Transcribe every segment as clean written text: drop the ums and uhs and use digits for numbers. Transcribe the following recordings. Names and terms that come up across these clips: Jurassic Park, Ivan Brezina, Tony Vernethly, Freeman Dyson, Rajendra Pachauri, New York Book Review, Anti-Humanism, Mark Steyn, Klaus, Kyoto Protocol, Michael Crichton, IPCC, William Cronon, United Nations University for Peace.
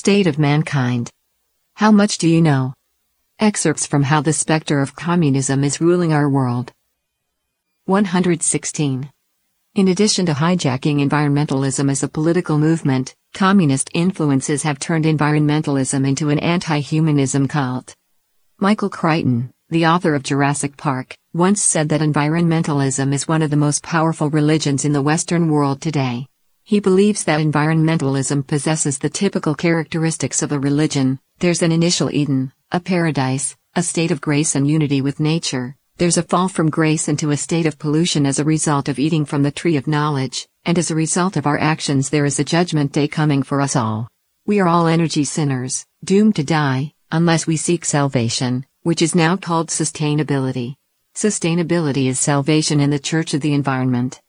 state of mankind. How much do you know? Excerpts from How the Spectre of Communism is Ruling Our World. 116. In addition to hijacking environmentalism as a political movement, communist influences have turned environmentalism into an anti-humanism cult. Michael Crichton, the author of Jurassic Park, once said that environmentalism is one of the most powerful religions in the Western world today. He believes that environmentalism possesses the typical characteristics of a religion. There's an initial Eden, a paradise, a state of grace and unity with nature. There's a fall from grace into a state of pollution as a result of eating from the tree of knowledge, and as a result of our actions there is a judgment day coming for us all. We are all energy sinners, doomed to die, unless we seek salvation, which is now called sustainability. Sustainability is salvation in the Church of the Environment.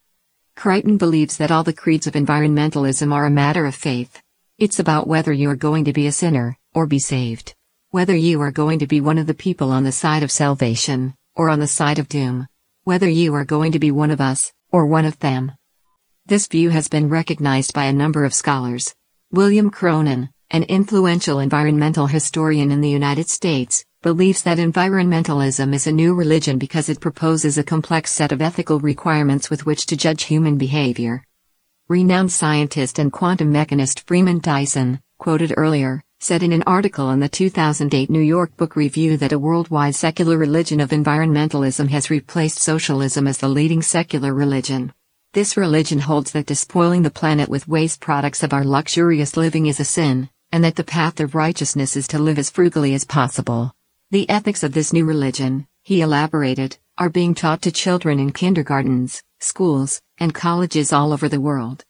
Crichton believes that all the creeds of environmentalism are a matter of faith. It's about whether you are going to be a sinner, or be saved. Whether you are going to be one of the people on the side of salvation, or on the side of doom. Whether you are going to be one of us, or one of them. This view has been recognized by a number of scholars. William Cronon, an influential environmental historian in the United States, believes that environmentalism is a new religion because it proposes a complex set of ethical requirements with which to judge human behavior. Renowned scientist and quantum mechanist Freeman Dyson, quoted earlier, said in an article in the 2008 New York Book Review that a worldwide secular religion of environmentalism has replaced socialism as the leading secular religion. This religion holds that despoiling the planet with waste products of our luxurious living is a sin, and that the path of righteousness is to live as frugally as possible. The ethics of this new religion, he elaborated, are being taught to children in kindergartens, schools, and colleges all over the world.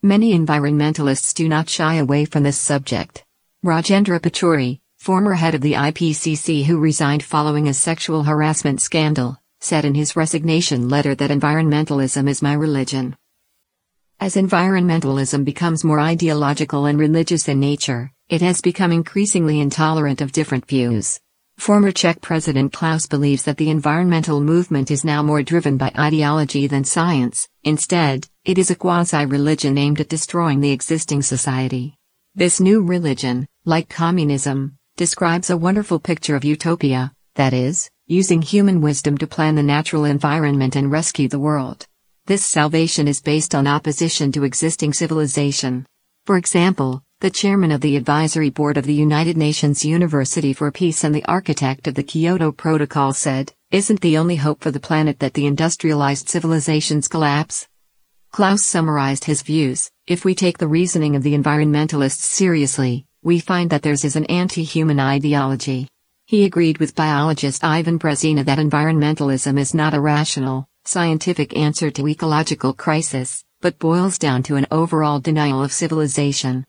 Many environmentalists do not shy away from this subject. Rajendra Pachauri, former head of the IPCC who resigned following a sexual harassment scandal, said in his resignation letter that environmentalism is my religion. As environmentalism becomes more ideological and religious in nature, it has become increasingly intolerant of different views. Former Czech President Klaus believes that the environmental movement is now more driven by ideology than science. Instead, it is a quasi-religion aimed at destroying the existing society. This new religion, like communism, describes a wonderful picture of utopia, that is, using human wisdom to plan the natural environment and rescue the world. This salvation is based on opposition to existing civilization. For example, the chairman of the advisory board of the United Nations University for Peace and the architect of the Kyoto Protocol said, "Isn't the only hope for the planet that the industrialized civilizations collapse?" Klaus summarized his views. If we take the reasoning of the environmentalists seriously, we find that theirs is an anti-human ideology. He agreed with biologist Ivan Brezina that environmentalism is not a rational, scientific answer to ecological crisis, but boils down to an overall denial of civilization.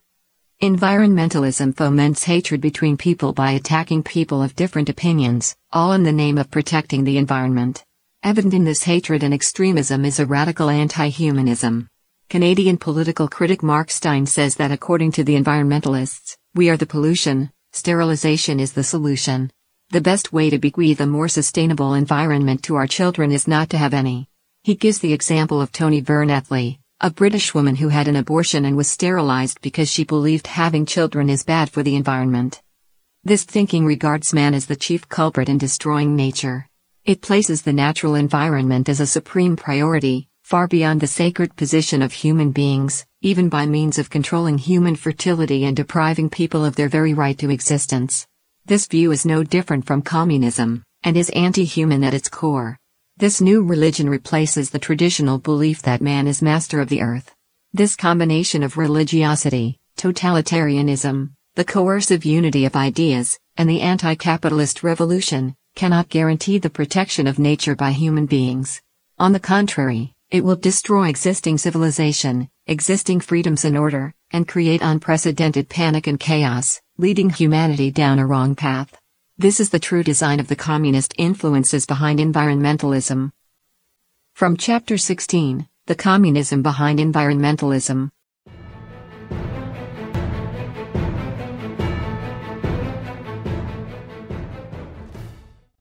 Environmentalism foments hatred between people by attacking people of different opinions, all in the name of protecting the environment. Evident in this hatred and extremism is a radical anti-humanism. Canadian political critic Mark Steyn says that according to the environmentalists, we are the pollution, sterilization is the solution. The best way to bequeath a more sustainable environment to our children is not to have any. He gives the example of Tony Vernethly, a British woman who had an abortion and was sterilized because she believed having children is bad for the environment. This thinking regards man as the chief culprit in destroying nature. It places the natural environment as a supreme priority, far beyond the sacred position of human beings, even by means of controlling human fertility and depriving people of their very right to existence. This view is no different from communism, and is anti-human at its core. This new religion replaces the traditional belief that man is master of the earth. This combination of religiosity, totalitarianism, the coercive unity of ideas, and the anti-capitalist revolution, cannot guarantee the protection of nature by human beings. On the contrary, it will destroy existing civilization, existing freedoms and order, and create unprecedented panic and chaos, leading humanity down a wrong path. This is the true design of the communist influences behind environmentalism. From Chapter 16, The Communism Behind Environmentalism.